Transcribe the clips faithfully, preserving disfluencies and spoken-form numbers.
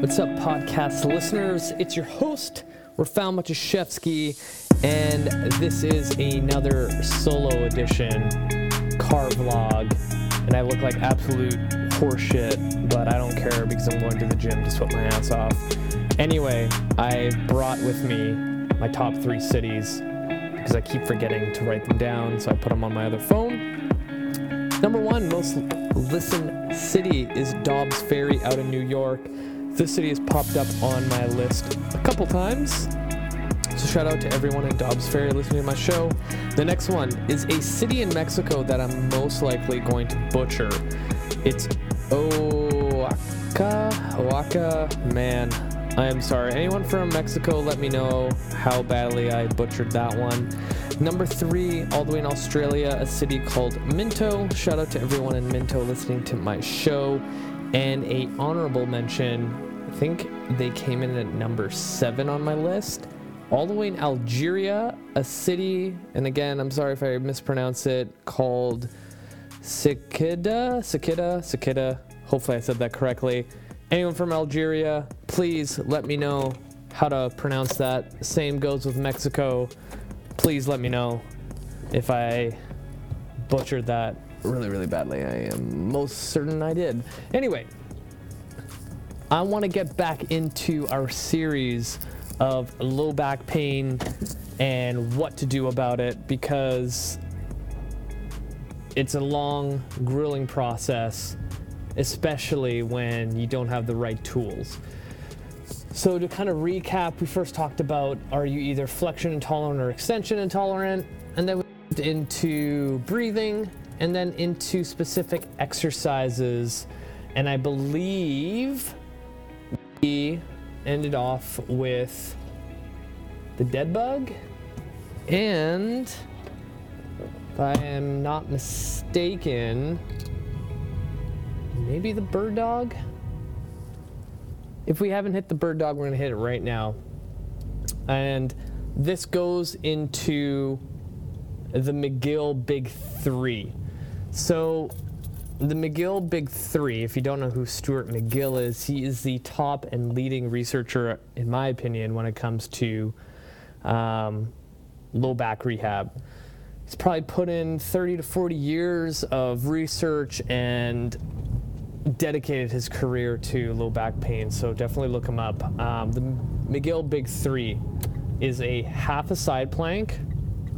What's up, podcast listeners? It's your host, Rafal Muncheshefsky, and this is another solo edition car vlog. And I look like absolute horseshit, but I don't care because I'm going to the gym to sweat my ass off. Anyway, I brought with me my top three cities because I keep forgetting to write them down, so I put them on my other phone. Number one most listened city is Dobbs Ferry out in New York. This city has popped up on my list a couple times, so shout out to everyone in Dobbs Ferry listening to my show. The next one is a city in Mexico that I'm most likely going to butcher. It's Oaxaca. Oaxaca, man. I am sorry. Anyone from Mexico, let me know how badly I butchered that one. Number three, all the way in Australia, a city called Minto. Shout out to everyone in Minto listening to my show. And a honorable mention, I think they came in at number seven on my list, all the way in Algeria, a city, and again, I'm sorry if I mispronounce it, called Sikida, Sikida, Sikida. Hopefully I said that correctly. Anyone from Algeria, please let me know how to pronounce that. Same goes with Mexico. Please let me know if I butchered that really, really badly. I am most certain I did. Anyway, I want to get back into our series of low back pain and what to do about it, because it's a long, grueling process, especially when you don't have the right tools. So to kind of recap, we first talked about, are you either flexion intolerant or extension intolerant? And then we went into breathing, and then into specific exercises. And I believe we ended off with the dead bug. And if I am not mistaken, maybe the bird dog? If we haven't hit the bird dog, we're gonna hit it right now. And this goes into the McGill Big Three. So the McGill Big Three, if you don't know who Stuart McGill is, he is the top and leading researcher, in my opinion, when it comes to um, low back rehab. He's probably put in thirty to forty years of research and dedicated his career to low back pain, so definitely look him up. Um, the McGill Big Three is a half a side plank,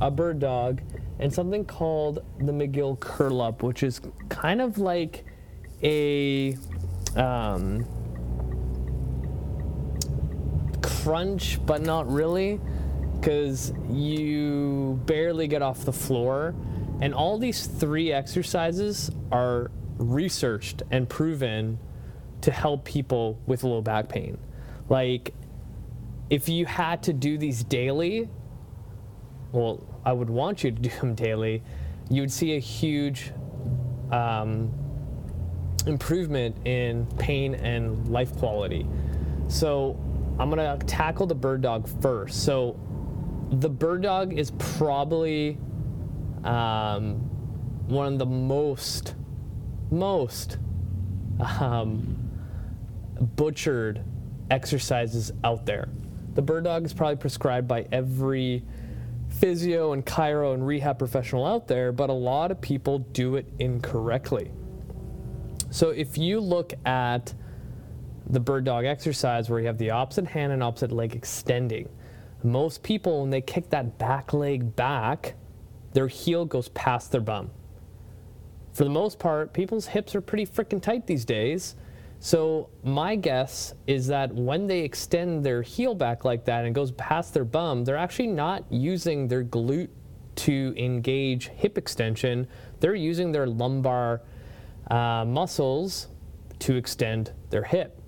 a bird dog, and something called the McGill Curl Up, which is kind of like a um, crunch, but not really, because you barely get off the floor. And all these three exercises are researched and proven to help people with low back pain. Like, if you had to do these daily, well, I would want you to do them daily, you would see a huge um, improvement in pain and life quality. So I'm gonna tackle the bird dog first. So the bird dog is probably um, one of the most, most um, butchered exercises out there. The bird dog is probably prescribed by every physio and chiro and rehab professional out there, but a lot of people do it incorrectly. So if you look at the bird dog exercise where you have the opposite hand and opposite leg extending, most people, when they kick that back leg back, their heel goes past their bum. For the most part, people's hips are pretty freaking tight these days. So my guess is that when they extend their heel back like that and it goes past their bum, they're actually not using their glute to engage hip extension. They're using their lumbar uh, muscles to extend their hip.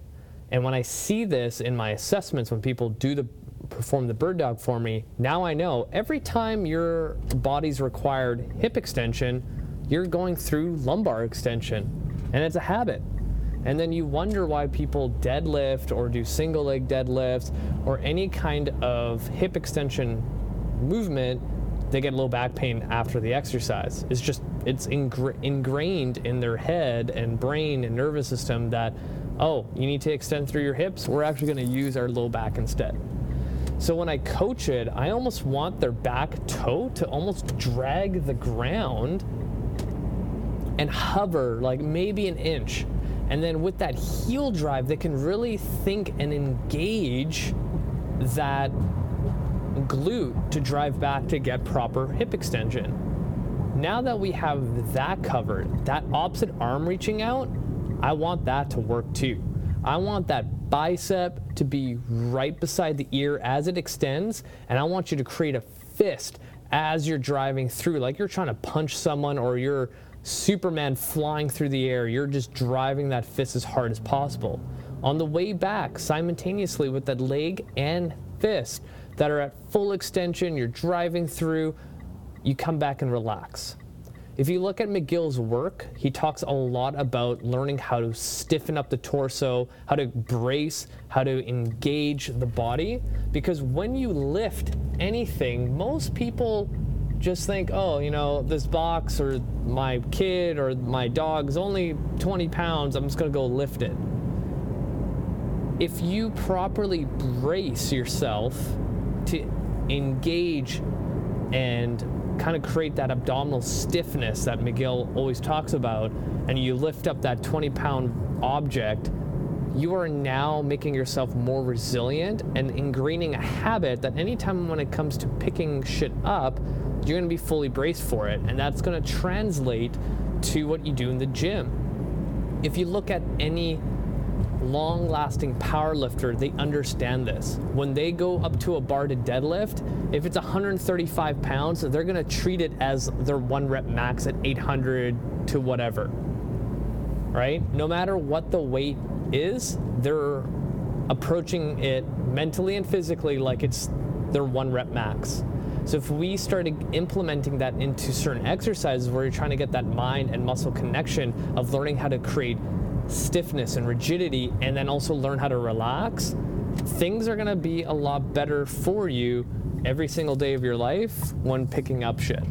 And when I see this in my assessments, when people do the perform the bird dog for me, now I know every time your body's required hip extension, you're going through lumbar extension, and it's a habit. And then you wonder why people deadlift or do single leg deadlifts or any kind of hip extension movement, they get low back pain after the exercise. It's just, it's ingra- ingrained in their head and brain and nervous system that oh, you need to extend through your hips, we're actually going to use our low back instead. So when I coach it, I almost want their back toe to almost drag the ground and hover like maybe an inch. And then with that heel drive, they can really think and engage that glute to drive back to get proper hip extension. Now that we have that covered, that opposite arm reaching out, I want that to work too. I want that bicep to be right beside the ear as it extends, and I want you to create a fist as you're driving through, like you're trying to punch someone or you're Superman flying through the air. You're just driving that fist as hard as possible. On the way back, simultaneously with that leg and fist that are at full extension, you're driving through, you come back and relax. If you look at McGill's work, he talks a lot about learning how to stiffen up the torso, how to brace, how to engage the body, because when you lift anything, most people just think, oh, you know, this box or my kid or my dog's only twenty pounds, I'm just gonna go lift it. If you properly brace yourself to engage and kind of create that abdominal stiffness that McGill always talks about, and you lift up that twenty pound object, you are now making yourself more resilient and ingraining a habit that anytime when it comes to picking shit up, you're gonna be fully braced for it, and that's gonna translate to what you do in the gym. If you look at any long-lasting power lifter, they understand this. When they go up to a bar to deadlift, if it's one hundred thirty-five pounds, they're gonna treat it as their one rep max at eight hundred to whatever, right? No matter what the weight is, they're approaching it mentally and physically like it's their one rep max. So if we started implementing that into certain exercises where you're trying to get that mind and muscle connection of learning how to create stiffness and rigidity, and then also learn how to relax, things are gonna be a lot better for you every single day of your life when picking up shit.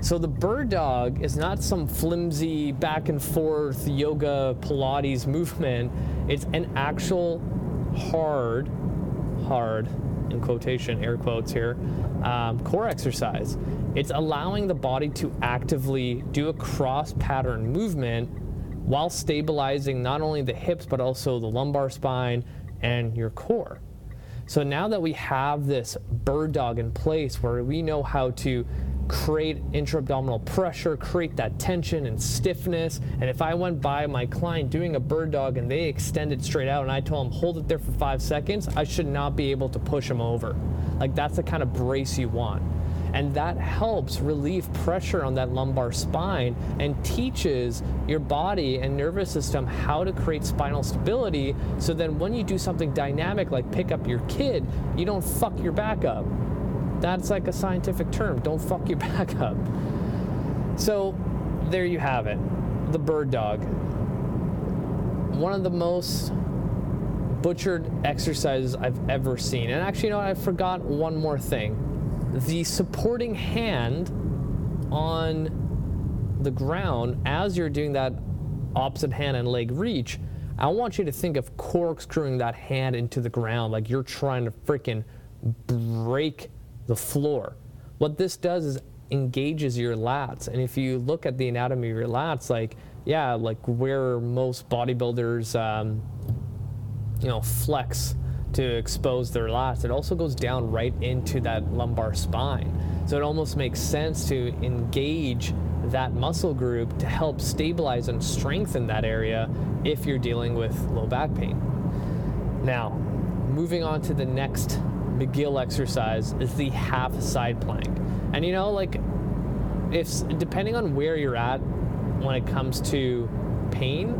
So the bird dog is not some flimsy back and forth yoga Pilates movement. It's an actual hard, hard, in quotation, air quotes here, um, core exercise. It's allowing the body to actively do a cross pattern movement while stabilizing not only the hips, but also the lumbar spine and your core. So now that we have this bird dog in place where we know how to create intra-abdominal pressure, create that tension and stiffness, and if I went by my client doing a bird dog and they extended straight out and I told them hold it there for five seconds, I should not be able to push them over. Like, that's the kind of brace you want. And that helps relieve pressure on that lumbar spine and teaches your body and nervous system how to create spinal stability, so then when you do something dynamic like pick up your kid, you don't fuck your back up. That's like a scientific term, don't fuck your back up. So there you have it, the bird dog. One of the most butchered exercises I've ever seen. And actually, you know what, I forgot one more thing. The supporting hand on the ground as you're doing that opposite hand and leg reach, I want you to think of corkscrewing that hand into the ground like you're trying to freaking break the floor. What this does is engages your lats, and if you look at the anatomy of your lats, like, yeah, like where most bodybuilders, um, you know, flex to expose their lats, it also goes down right into that lumbar spine. So it almost makes sense to engage that muscle group to help stabilize and strengthen that area if you're dealing with low back pain. Now, moving on to the next McGill exercise is the half side plank. And you know, like, if depending on where you're at when it comes to pain,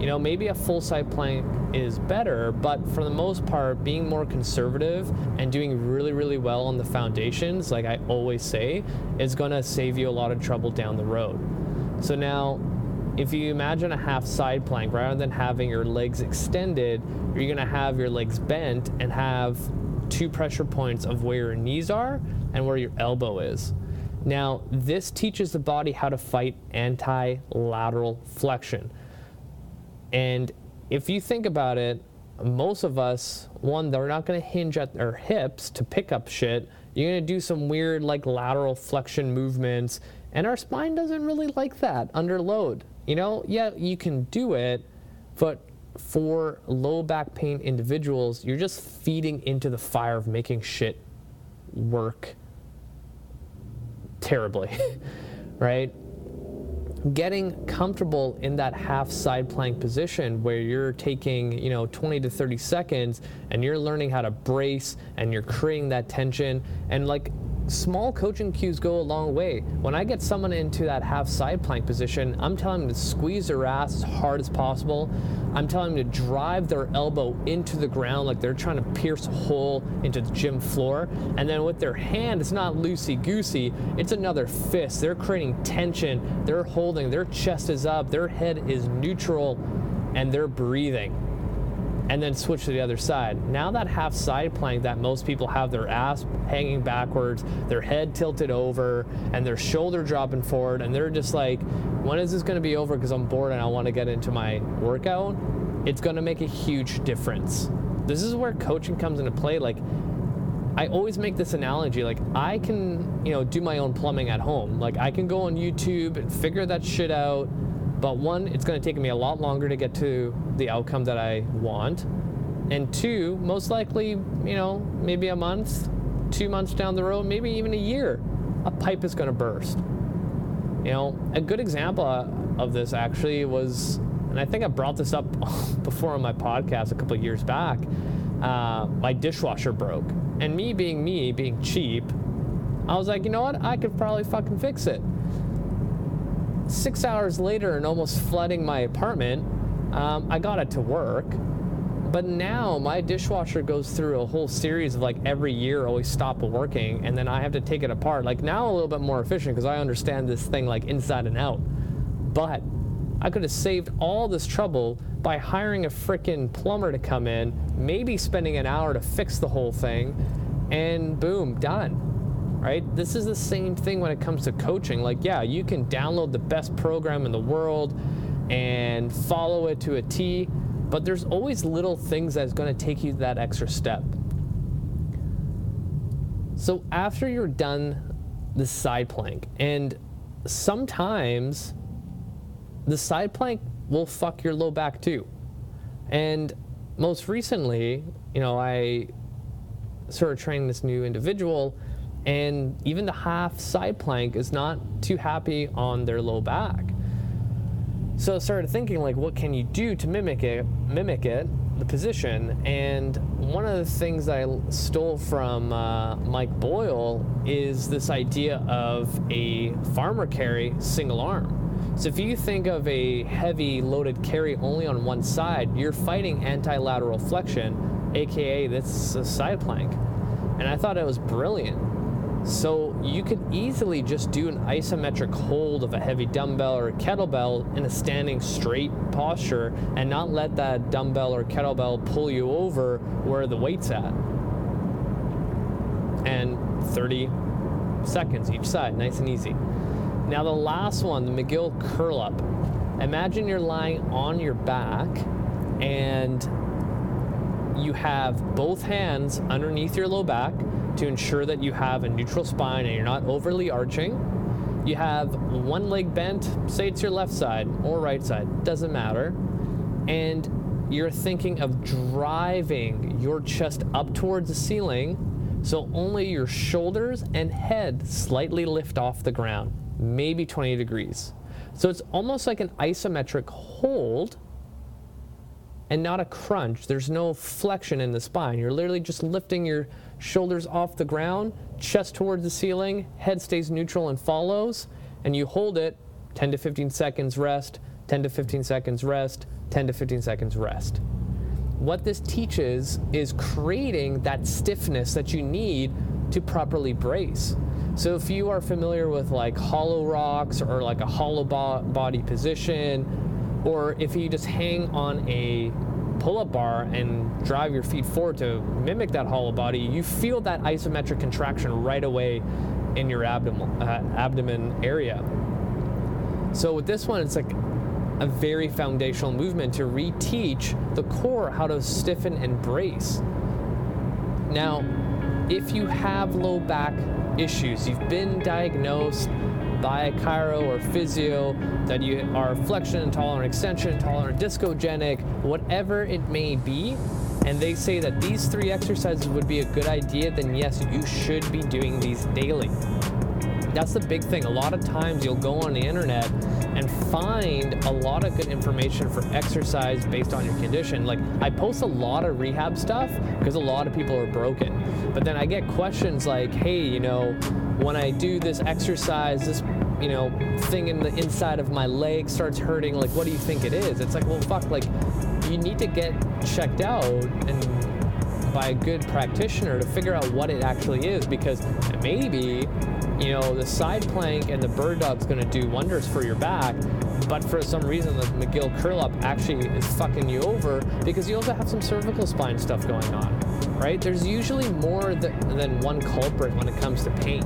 you know, maybe a full side plank is better, but for the most part, being more conservative and doing really, really well on the foundations, like I always say, is gonna save you a lot of trouble down the road. So now, if you imagine a half side plank, rather than having your legs extended, you're gonna have your legs bent and have two pressure points of where your knees are and where your elbow is. Now, this teaches the body how to fight anti-lateral flexion. And if you think about it, most of us, one, they're not going to hinge at their hips to pick up shit. You're going to do some weird like lateral flexion movements, and our spine doesn't really like that under load. You know, yeah, you can do it, but for low back pain individuals, you're just feeding into the fire of making shit work terribly, right? Getting comfortable in that half side plank position where you're taking, you know, twenty to thirty seconds and you're learning how to brace and you're creating that tension, and like small coaching cues go a long way. When I get someone into that half side plank position, I'm telling them to squeeze their ass as hard as possible. I'm telling them to drive their elbow into the ground like they're trying to pierce a hole into the gym floor. And then with their hand, it's not loosey-goosey, it's another fist. They're creating tension, they're holding, their chest is up, their head is neutral, and they're breathing. And then switch to the other side. Now that half side plank that most people have, their ass hanging backwards, their head tilted over, and their shoulder dropping forward, and they're just like, when is this gonna be over? Because I'm bored and I wanna get into my workout. It's gonna make a huge difference. This is where coaching comes into play. Like, I always make this analogy, like I can, you know, do my own plumbing at home. Like I can go on YouTube and figure that shit out. But one, it's going to take me a lot longer to get to the outcome that I want. And two, most likely, you know, maybe a month, two months down the road, maybe even a year, a pipe is going to burst. You know, a good example of this actually was, and I think I brought this up before on my podcast a couple of years back, uh, my dishwasher broke. And me being me, being cheap, I was like, you know what, I could probably fucking fix it. Six hours later and almost flooding my apartment, um, I got it to work. But now my dishwasher goes through a whole series of like every year always stop working, and then I have to take it apart. Like now I'm a little bit more efficient because I understand this thing like inside and out. But I could have saved all this trouble by hiring a freaking plumber to come in, maybe spending an hour to fix the whole thing, and boom, done. Right? This is the same thing when it comes to coaching. Like, yeah, you can download the best program in the world and follow it to a T, but there's always little things that's going to take you that extra step. So after you're done the side plank, and sometimes the side plank will fuck your low back too. And most recently, you know, I started training this new individual, and even the half side plank is not too happy on their low back. So I started thinking, like, what can you do to mimic it, mimic it, the position? And one of the things that I stole from uh, Mike Boyle is this idea of a farmer carry single arm. So if you think of a heavy loaded carry only on one side, you're fighting anti-lateral flexion, A K A that's a side plank. And I thought it was brilliant. So you could easily just do an isometric hold of a heavy dumbbell or kettlebell in a standing straight posture and not let that dumbbell or kettlebell pull you over where the weight's at. And thirty seconds each side, nice and easy. Now the last one, the McGill Curl Up. Imagine you're lying on your back and you have both hands underneath your low back to ensure that you have a neutral spine and you're not overly arching. You have one leg bent, say it's your left side or right side, doesn't matter. And you're thinking of driving your chest up towards the ceiling so only your shoulders and head slightly lift off the ground, maybe twenty degrees. So it's almost like an isometric hold and not a crunch. There's no flexion in the spine. You're literally just lifting your shoulders off the ground, chest towards the ceiling, head stays neutral and follows, and you hold it ten to fifteen seconds rest, ten to fifteen seconds rest, ten to fifteen seconds rest. What this teaches is creating that stiffness that you need to properly brace. So if you are familiar with like hollow rocks or like a hollow bo- body position, or if you just hang on a pull-up bar and drive your feet forward to mimic that hollow body, you feel that isometric contraction right away in your abdomen, uh, abdomen area. So with this one, it's like a very foundational movement to reteach the core how to stiffen and brace. Now, if you have low back issues, you've been diagnosed by a chiro or physio that you are flexion intolerant, extension intolerant, discogenic, whatever it may be, and they say that these three exercises would be a good idea, then yes, you should be doing these daily. That's the big thing. A lot of times you'll go on the internet and find a lot of good information for exercise based on your condition. Like, I post a lot of rehab stuff because a lot of people are broken. But then I get questions like, hey, you know, when I do this exercise, this, you know, thing in the inside of my leg starts hurting, like, what do you think it is? It's like, well, fuck, like, you need to get checked out and by a good practitioner to figure out what it actually is, because maybe, you know, the side plank and the bird dog's gonna do wonders for your back, but for some reason the McGill curl up actually is fucking you over because you also have some cervical spine stuff going on, right? There's usually more th- than one culprit when it comes to pain.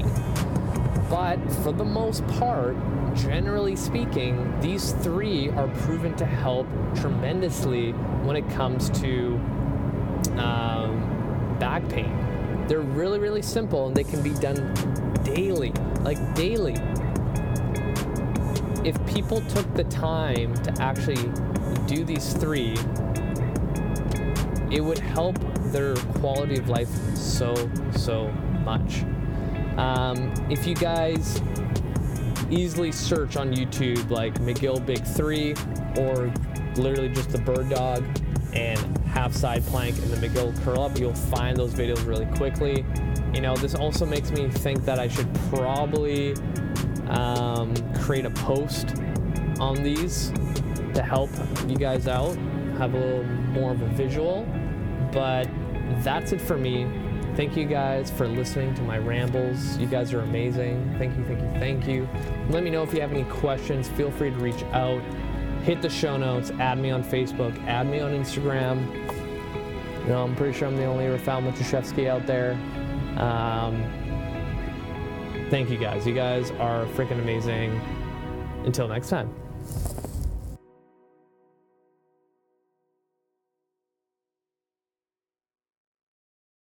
But for the most part, generally speaking, these three are proven to help tremendously when it comes to um, back pain. They're really, really simple and they can be done daily, like daily. If people took the time to actually do these three, it would help their quality of life so, so much. Um, if you guys easily search on YouTube, like McGill Big Three, or literally just the bird dog and half side plank and the McGill curl up, you'll find those videos really quickly. You know, this also makes me think that I should probably um, create a post on these to help you guys out, have a little more of a visual. But that's it for me. Thank you guys for listening to my rambles. You guys are amazing. Thank you, thank you, thank you. Let me know if you have any questions. Feel free to reach out. Hit the show notes, add me on Facebook, add me on Instagram. You know, I'm pretty sure I'm the only Rafał Matuszewski out there. Um, thank you guys. You guys are freaking amazing. Until next time.